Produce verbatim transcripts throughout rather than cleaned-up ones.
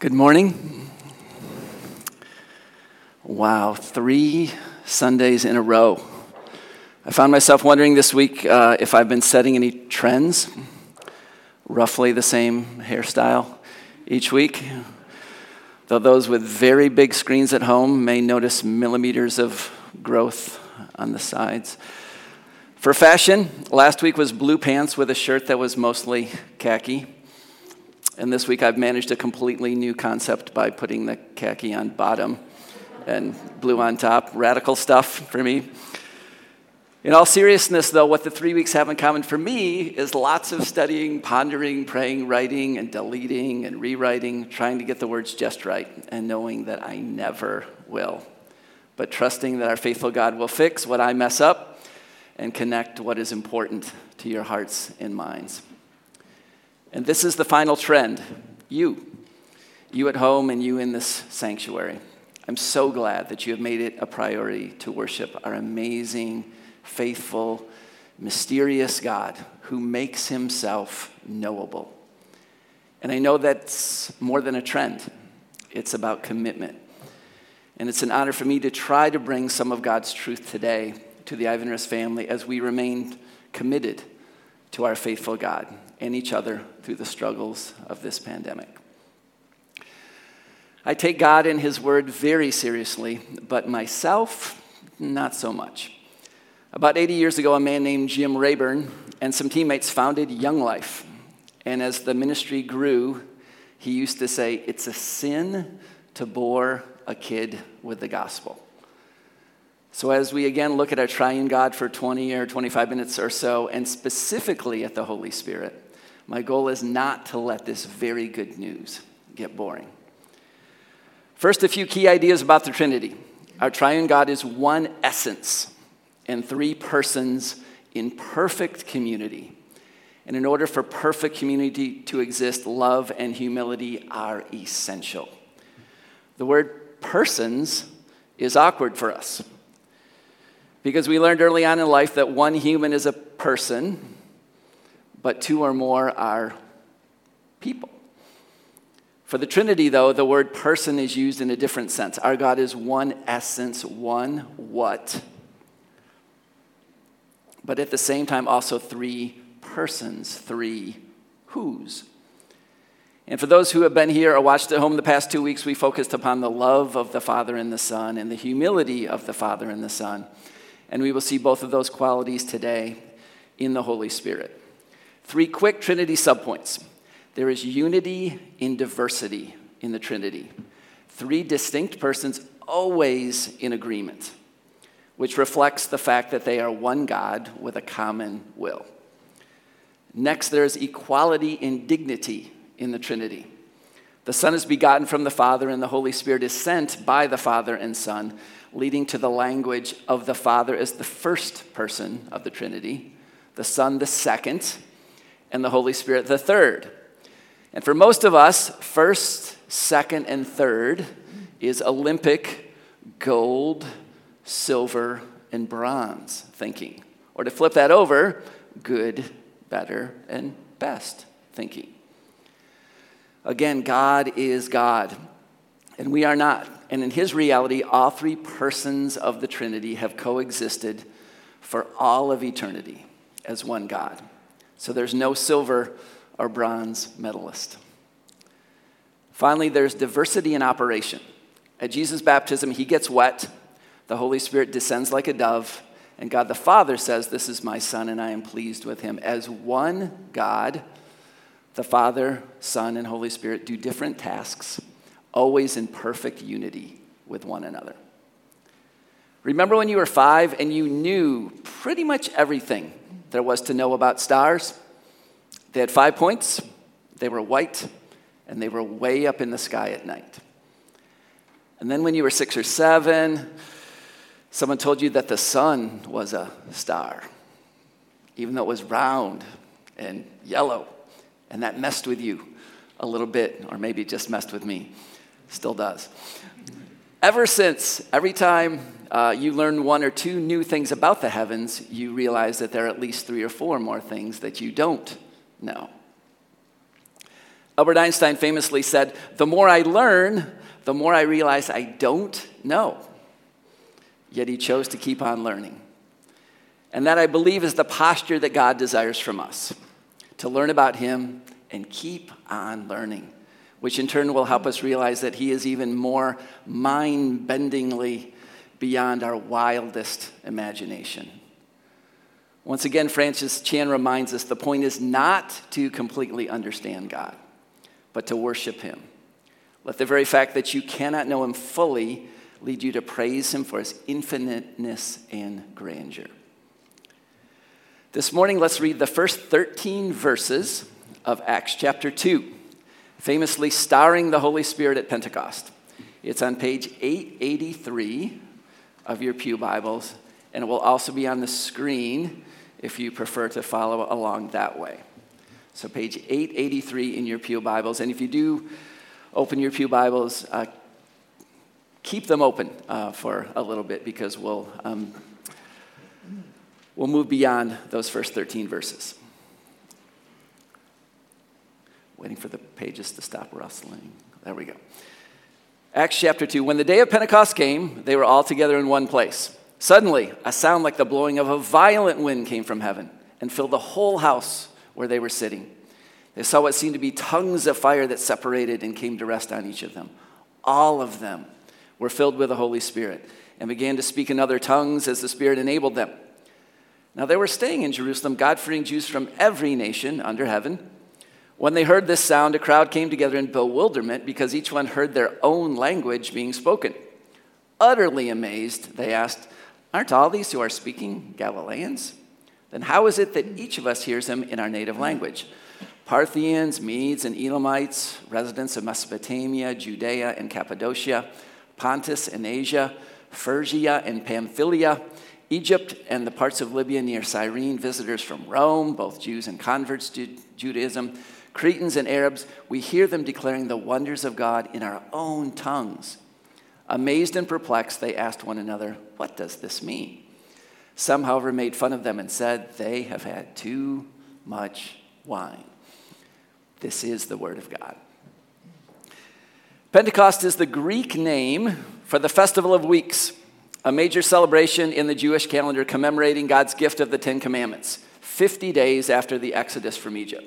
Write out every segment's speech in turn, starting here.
Good morning. Wow, three Sundays in a row. I found myself wondering this week uh, if I've been setting any trends. Roughly the same hairstyle each week. Though those with very big screens at home may notice millimeters of growth on the sides. For fashion, last week was blue pants with a shirt that was mostly khaki. And this week I've managed a completely new concept by putting the khaki on bottom and blue on top. Radical stuff for me. In all seriousness, though, what the three weeks have in common for me is lots of studying, pondering, praying, writing, and deleting and rewriting, trying to get the words just right, and knowing that I never will. But trusting that our faithful God will fix what I mess up and connect what is important to your hearts and minds. And this is the final trend, you. You at home and you in this sanctuary. I'm so glad that you have made it a priority to worship our amazing, faithful, mysterious God who makes himself knowable. And I know that's more than a trend. It's about commitment. And it's an honor for me to try to bring some of God's truth today to the Ivanrest family as we remain committed to our faithful God and each other through the struggles of this pandemic. I take God and his word very seriously, but myself, not so much. About eighty years ago, a man named Jim Rayburn and some teammates founded Young Life. And as the ministry grew, he used to say, it's a sin to bore a kid with the gospel. So as we again look at our triune God for twenty or twenty-five minutes or so, and specifically at the Holy Spirit, my goal is not to let this very good news get boring. First, a few key ideas about the Trinity. Our triune God is one essence and three persons in perfect community. And in order for perfect community to exist, love and humility are essential. The word persons is awkward for us because we learned early on in life that one human is a person, but two or more are people. For the Trinity, though, the word person is used in a different sense. Our God is one essence, one what, but at the same time also three persons, three whos. And for those who have been here or watched at home the past two weeks, we focused upon the love of the Father and the Son and the humility of the Father and the Son. And we will see both of those qualities today in the Holy Spirit. Three quick Trinity subpoints. There is unity in diversity in the Trinity. Three distinct persons always in agreement, which reflects the fact that they are one God with a common will. Next, there is equality in dignity in the Trinity. The Son is begotten from the Father, and the Holy Spirit is sent by the Father and Son, leading to the language of the Father as the first person of the Trinity, the Son the second, and the Holy Spirit the third. And for most of us, first, second, and third is Olympic, gold, silver, and bronze thinking. Or to flip that over, good, better, and best thinking. Again, God is God, and we are not. And in his reality, all three persons of the Trinity have coexisted for all of eternity as one God. So there's no silver or bronze medalist. Finally, there's diversity in operation. At Jesus' baptism, he gets wet. The Holy Spirit descends like a dove, and God the Father says, this is my Son, and I am pleased with him. As one God, the Father, Son, and Holy Spirit do different tasks, always in perfect unity with one another. Remember when you were five and you knew pretty much everything there was to know about stars? They had five points, they were white, and they were way up in the sky at night. And then when you were six or seven, someone told you that the sun was a star, even though it was round and yellow, and that messed with you a little bit, or maybe it just messed with me. Still does. Ever since, every time uh, you learn one or two new things about the heavens, you realize that there are at least three or four more things that you don't know. Albert Einstein famously said, the more I learn, the more I realize I don't know. Yet he chose to keep on learning. And that, I believe, is the posture that God desires from us, to learn about him and keep on learning, which in turn will help us realize that he is even more mind-bendingly beyond our wildest imagination. Once again, Francis Chan reminds us the point is not to completely understand God, but to worship him. Let the very fact that you cannot know him fully lead you to praise him for his infiniteness and grandeur. This morning, let's read the first thirteen verses of Acts chapter two, famously starring the Holy Spirit at Pentecost. It's on page eight eighty-three of your pew Bibles, and it will also be on the screen if you prefer to follow along that way. So page eight eighty-three in your pew Bibles. And if you do open your pew Bibles, uh, keep them open uh, for a little bit, because we'll, um, we'll move beyond those first thirteen verses. Waiting for the pages to stop rustling. There we go. Acts chapter two. When the day of Pentecost came, they were all together in one place. Suddenly, a sound like the blowing of a violent wind came from heaven and filled the whole house where they were sitting. They saw what seemed to be tongues of fire that separated and came to rest on each of them. All of them were filled with the Holy Spirit and began to speak in other tongues as the Spirit enabled them. Now they were staying in Jerusalem, God-fearing Jews from every nation under heaven. When they heard this sound, a crowd came together in bewilderment because each one heard their own language being spoken. Utterly amazed, they asked, "Aren't all these who are speaking Galileans? Then how is it that each of us hears them in our native language? Parthians, Medes, and Elamites, residents of Mesopotamia, Judea, and Cappadocia, Pontus and Asia, Phrygia and Pamphylia, Egypt and the parts of Libya near Cyrene, visitors from Rome, both Jews and converts to Judaism, Cretans and Arabs, we hear them declaring the wonders of God in our own tongues." Amazed and perplexed, they asked one another, "What does this mean?" Some, however, made fun of them and said, "They have had too much wine." This is the word of God. Pentecost is the Greek name for the Festival of Weeks, a major celebration in the Jewish calendar commemorating God's gift of the Ten Commandments, fifty days after the Exodus from Egypt.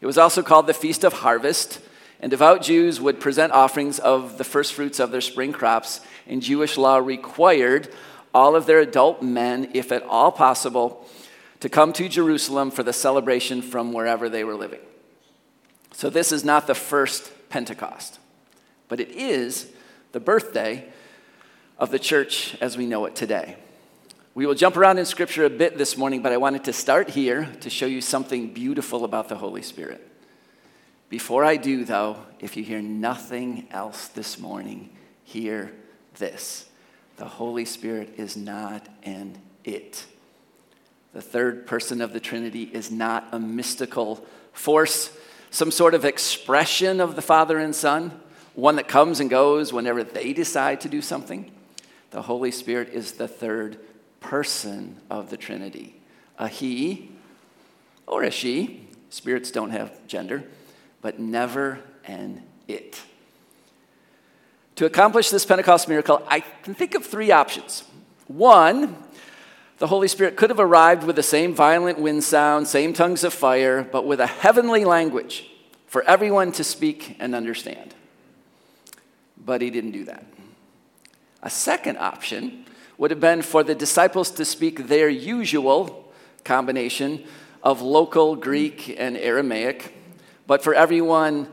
It was also called the Feast of Harvest, and devout Jews would present offerings of the first fruits of their spring crops, and Jewish law required all of their adult men, if at all possible, to come to Jerusalem for the celebration from wherever they were living. So this is not the first Pentecost, but it is the birthday of the church as we know it today. We will jump around in Scripture a bit this morning, but I wanted to start here to show you something beautiful about the Holy Spirit. Before I do, though, if you hear nothing else this morning, hear this. The Holy Spirit is not an it. The third person of the Trinity is not a mystical force, some sort of expression of the Father and Son, one that comes and goes whenever they decide to do something. The Holy Spirit is the third person of the Trinity, a he or a she. Spirits don't have gender, but never an it. To accomplish this Pentecost miracle, I can think of three options. One, the Holy Spirit could have arrived with the same violent wind sound, same tongues of fire, but with a heavenly language for everyone to speak and understand. But he didn't do that. A second option would have been for the disciples to speak their usual combination of local Greek and Aramaic, but for everyone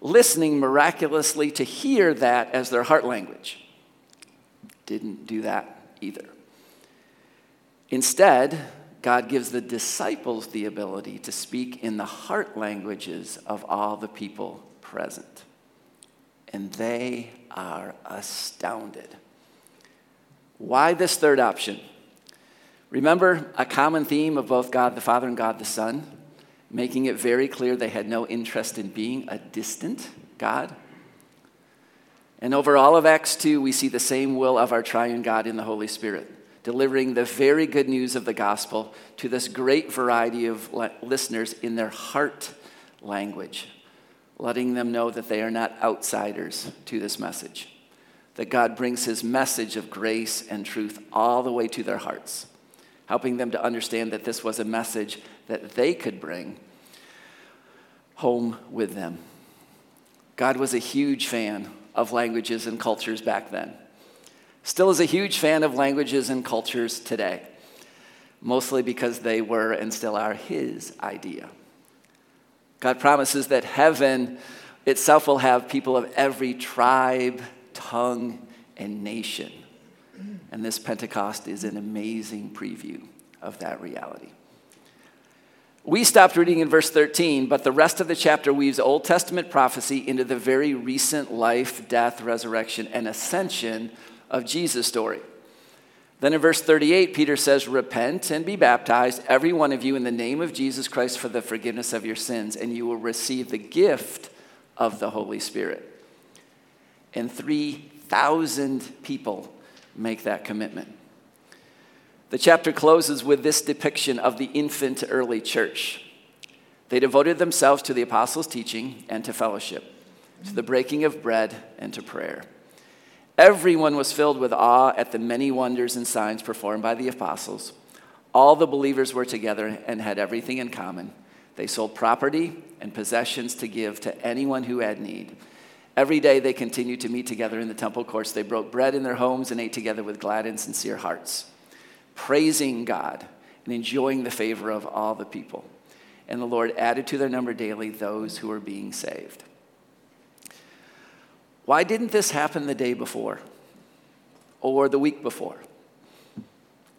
listening miraculously to hear that as their heart language. Didn't do that either. Instead, God gives the disciples the ability to speak in the heart languages of all the people present, and they are astounded. Why this third option? Remember a common theme of both God the Father and God the Son, making it very clear they had no interest in being a distant God. And over all of Acts two, we see the same will of our triune God in the Holy Spirit, delivering the very good news of the gospel to this great variety of listeners in their heart language, letting them know that they are not outsiders to this message, that God brings his message of grace and truth all the way to their hearts, helping them to understand that this was a message that they could bring home with them. God was a huge fan of languages and cultures back then. Still is a huge fan of languages and cultures today, mostly because they were and still are his idea. God promises that heaven itself will have people of every tribe, tongue, and nation. And this Pentecost is an amazing preview of that reality. We stopped reading in verse thirteen, but the rest of the chapter weaves Old Testament prophecy into the very recent life, death, resurrection, and ascension of Jesus' story. Then in verse thirty-eight, Peter says, "Repent and be baptized, every one of you, in the name of Jesus Christ for the forgiveness of your sins, and you will receive the gift of the Holy Spirit." And three thousand people make that commitment. The chapter closes with this depiction of the infant early church. They devoted themselves to the apostles' teaching and to fellowship, to the breaking of bread and to prayer. Everyone was filled with awe at the many wonders and signs performed by the apostles. All the believers were together and had everything in common. They sold property and possessions to give to anyone who had need. Every day they continued to meet together in the temple courts. They broke bread in their homes and ate together with glad and sincere hearts, praising God and enjoying the favor of all the people. And the Lord added to their number daily those who were being saved. Why didn't this happen the day before or the week before?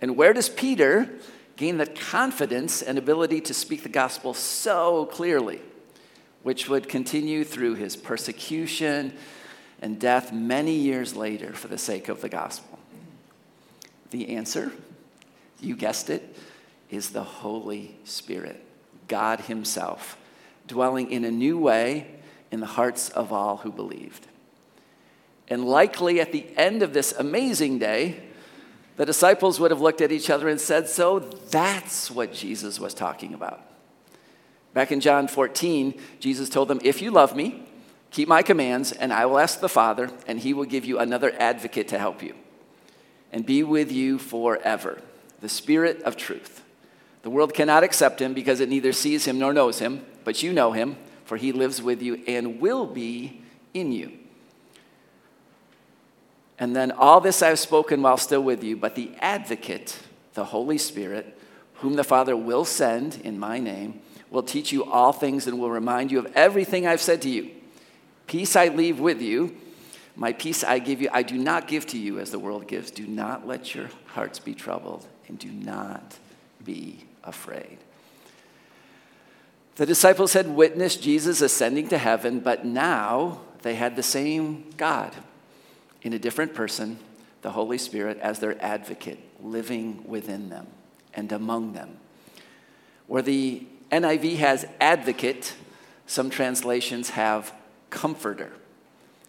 And where does Peter gain the confidence and ability to speak the gospel so clearly, which would continue through his persecution and death many years later for the sake of the gospel? The answer, you guessed it, is the Holy Spirit, God himself, dwelling in a new way in the hearts of all who believed. And likely at the end of this amazing day, the disciples would have looked at each other and said, "So that's what Jesus was talking about." Back in John fourteen, Jesus told them, "If you love me, keep my commands, and I will ask the Father, and he will give you another advocate to help you and be with you forever, the Spirit of truth. The world cannot accept him because it neither sees him nor knows him, but you know him, for he lives with you and will be in you. And then all this I have spoken while still with you, but the advocate, the Holy Spirit, whom the Father will send in my name, will teach you all things and will remind you of everything I've said to you. Peace I leave with you. My peace I give you. I do not give to you as the world gives. Do not let your hearts be troubled and do not be afraid." The disciples had witnessed Jesus ascending to heaven, but now they had the same God in a different person, the Holy Spirit, as their advocate, living within them and among them. Where the N I V has advocate, some translations have comforter.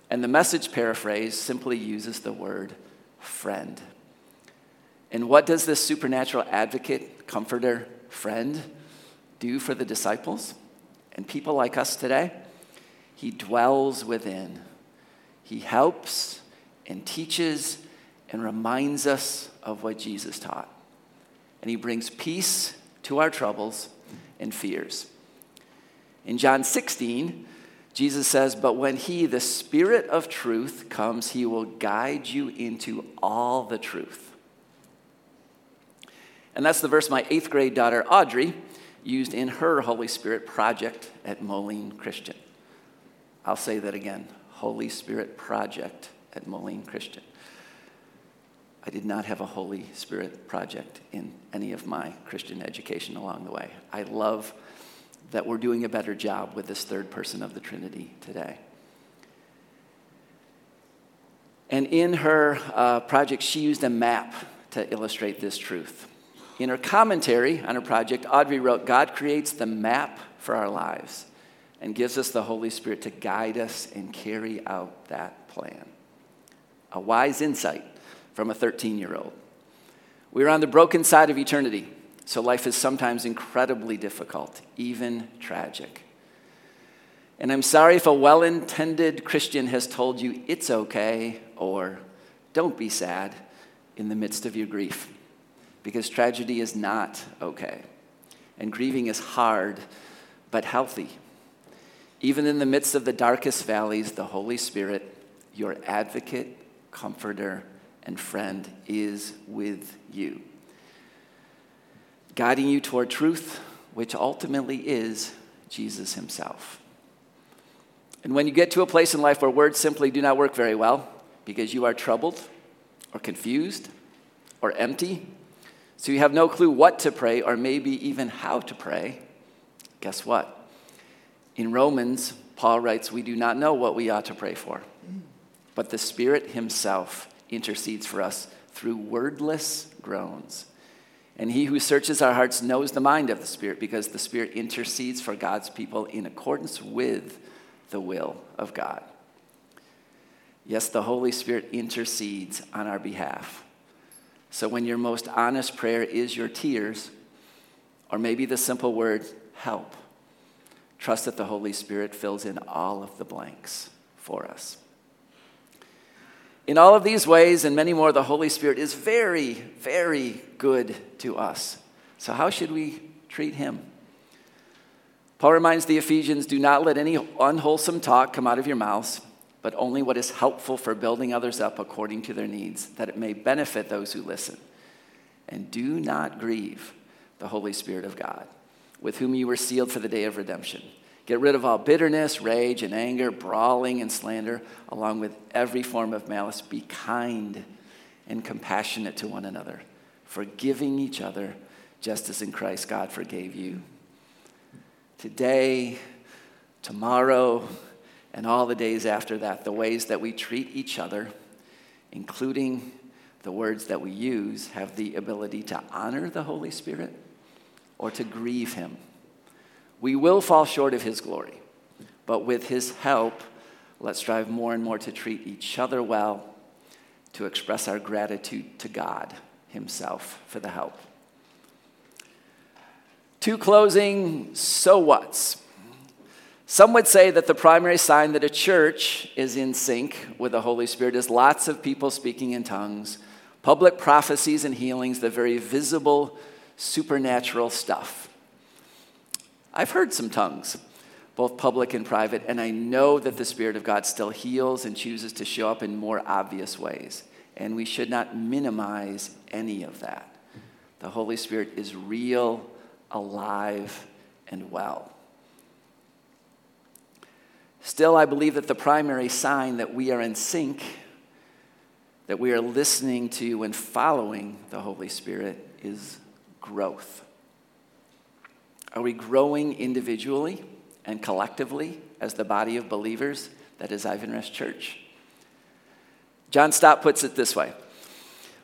And the Message paraphrase simply uses the word friend. And what does this supernatural advocate, comforter, friend do for the disciples and people like us today? He dwells within. He helps and teaches and reminds us of what Jesus taught. And he brings peace to our troubles and fears. In John sixteen, Jesus says, "But when he, the Spirit of truth, comes, he will guide you into all the truth." And that's the verse my eighth grade daughter, Audrey, used in her Holy Spirit project at Moline Christian. I'll say that again, Holy Spirit project at Moline Christian. I did not have a Holy Spirit project in any of my Christian education along the way. I love that we're doing a better job with this third person of the Trinity today. And in her uh, project, she used a map to illustrate this truth. In her commentary on her project, Audrey wrote, "God creates the map for our lives and gives us the Holy Spirit to guide us and carry out that plan." A wise insight from a thirteen-year-old. We're on the broken side of eternity, so life is sometimes incredibly difficult, even tragic. And I'm sorry if a well-intended Christian has told you it's okay or don't be sad in the midst of your grief, because tragedy is not okay. And grieving is hard, but healthy. Even in the midst of the darkest valleys, the Holy Spirit, your advocate, comforter, and friend, is with you, guiding you toward truth, which ultimately is Jesus himself. And when you get to a place in life where words simply do not work very well, because you are troubled or confused or empty, so you have no clue what to pray or maybe even how to pray, guess what? In Romans, Paul writes, we do not know what we ought to pray for, but the Spirit himself intercedes for us through wordless groans. And he who searches our hearts knows the mind of the Spirit, because the Spirit intercedes for God's people in accordance with the will of God. Yes, the Holy Spirit intercedes on our behalf. So when your most honest prayer is your tears, or maybe the simple word, help, trust that the Holy Spirit fills in all of the blanks for us. In all of these ways and many more, the Holy Spirit is very, very good to us. So how should we treat him? Paul reminds the Ephesians, do not let any unwholesome talk come out of your mouths, but only what is helpful for building others up according to their needs, that it may benefit those who listen. And do not grieve the Holy Spirit of God, with whom you were sealed for the day of redemption. Get rid of all bitterness, rage, and anger, brawling, and slander, along with every form of malice. Be kind and compassionate to one another, forgiving each other, just as in Christ God forgave you. Today, tomorrow, and all the days after that, the ways that we treat each other, including the words that we use, have the ability to honor the Holy Spirit or to grieve him. We will fall short of his glory, but with his help, let's strive more and more to treat each other well, to express our gratitude to God himself for the help. Two closing so whats. Some would say that the primary sign that a church is in sync with the Holy Spirit is lots of people speaking in tongues, public prophecies and healings, the very visible supernatural stuff. I've heard some tongues, both public and private, and I know that the Spirit of God still heals and chooses to show up in more obvious ways. And we should not minimize any of that. The Holy Spirit is real, alive, and well. Still, I believe that the primary sign that we are in sync, that we are listening to and following the Holy Spirit, is growth. Are we growing individually and collectively as the body of believers that is Ivanrest Church? John Stott puts it this way: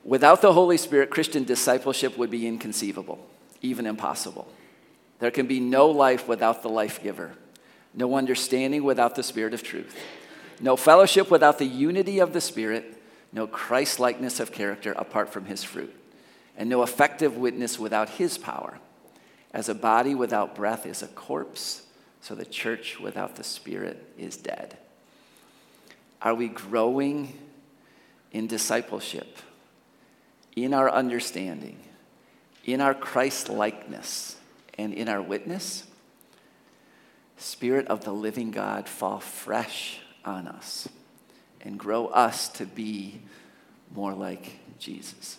without the Holy Spirit, Christian discipleship would be inconceivable, even impossible. There can be no life without the life giver, no understanding without the Spirit of truth, no fellowship without the unity of the Spirit, no Christ-likeness of character apart from his fruit, and no effective witness without his power. As a body without breath is a corpse, so the church without the Spirit is dead. Are we growing in discipleship, in our understanding, in our Christ-likeness, and in our witness? Spirit of the living God, fall fresh on us and grow us to be more like Jesus.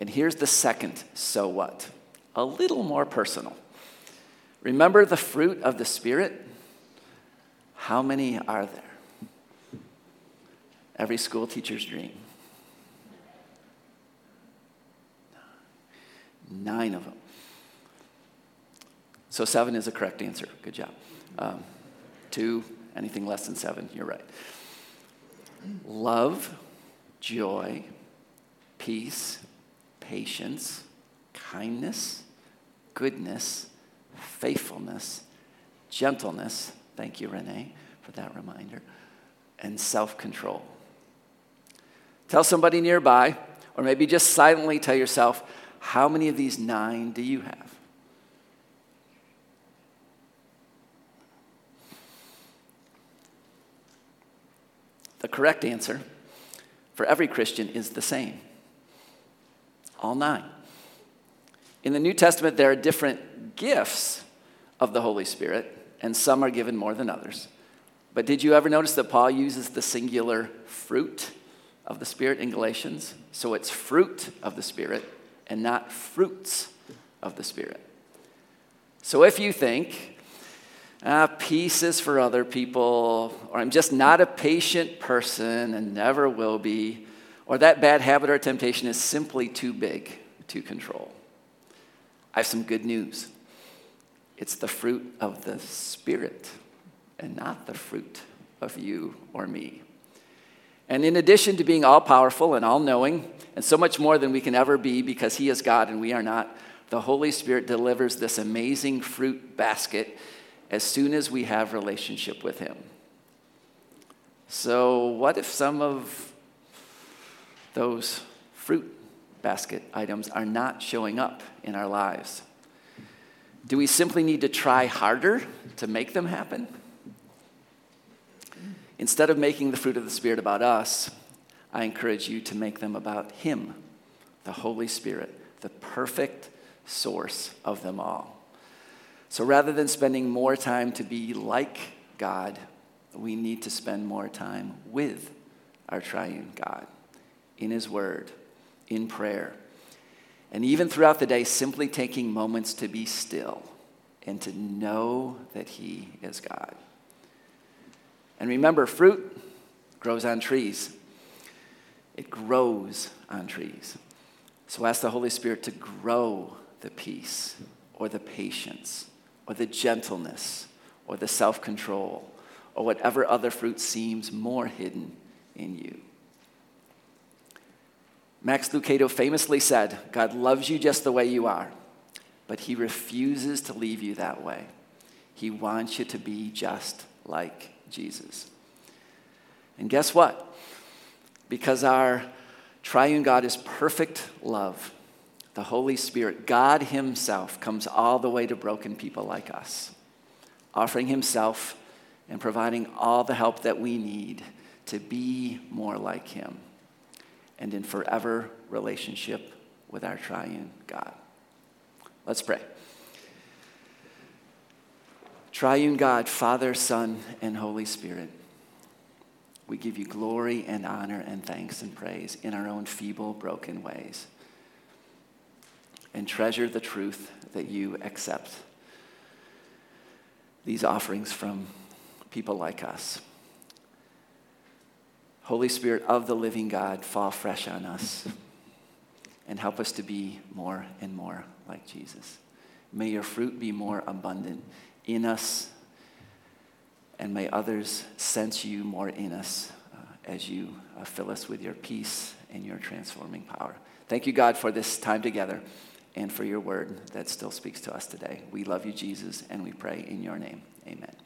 And here's the second so what, a little more personal. Remember the fruit of the Spirit? How many are there? Every school teacher's dream. Nine of them. So seven is a correct answer. Good job. Um, two, anything less than seven, you're right. Love, joy, peace, patience, kindness, goodness, faithfulness, gentleness, thank you, Renee, for that reminder, and self-control. Tell somebody nearby, or maybe just silently tell yourself, how many of these nine do you have? The correct answer for every Christian is the same. All nine. In the New Testament, there are different gifts of the Holy Spirit, and some are given more than others. But did you ever notice that Paul uses the singular fruit of the Spirit in Galatians? So it's fruit of the Spirit and not fruits of the Spirit. So if you think, ah, peace is for other people, or I'm just not a patient person and never will be, or that bad habit or temptation is simply too big to control, I have some good news. It's the fruit of the Spirit and not the fruit of you or me. And in addition to being all-powerful and all-knowing, and so much more than we can ever be because he is God and we are not, the Holy Spirit delivers this amazing fruit basket as soon as we have relationship with him. So what if some of those fruit basket items are not showing up in our lives? Do we simply need to try harder to make them happen? Instead of making the fruit of the Spirit about us, I encourage you to make them about him, the Holy Spirit, the perfect source of them all. So rather than spending more time to be like God, we need to spend more time with our triune God, in his word, in prayer, and even throughout the day, simply taking moments to be still and to know that he is God. And remember, fruit grows on trees. It grows on trees. So ask the Holy Spirit to grow the peace or the patience or the gentleness or the self-control or whatever other fruit seems more hidden in you. Max Lucado famously said, God loves you just the way you are, but he refuses to leave you that way. He wants you to be just like Jesus. And guess what? Because our triune God is perfect love, the Holy Spirit, God himself, comes all the way to broken people like us, offering himself and providing all the help that we need to be more like him, and in forever relationship with our triune God. Let's pray. Triune God, Father, Son, and Holy Spirit, we give you glory and honor and thanks and praise in our own feeble, broken ways, and treasure the truth that you accept these offerings from people like us. Holy Spirit of the living God, fall fresh on us and help us to be more and more like Jesus. May your fruit be more abundant in us, and may others sense you more in us uh, as you uh, fill us with your peace and your transforming power. Thank you, God, for this time together and for your word that still speaks to us today. We love you, Jesus, and we pray in your name. Amen.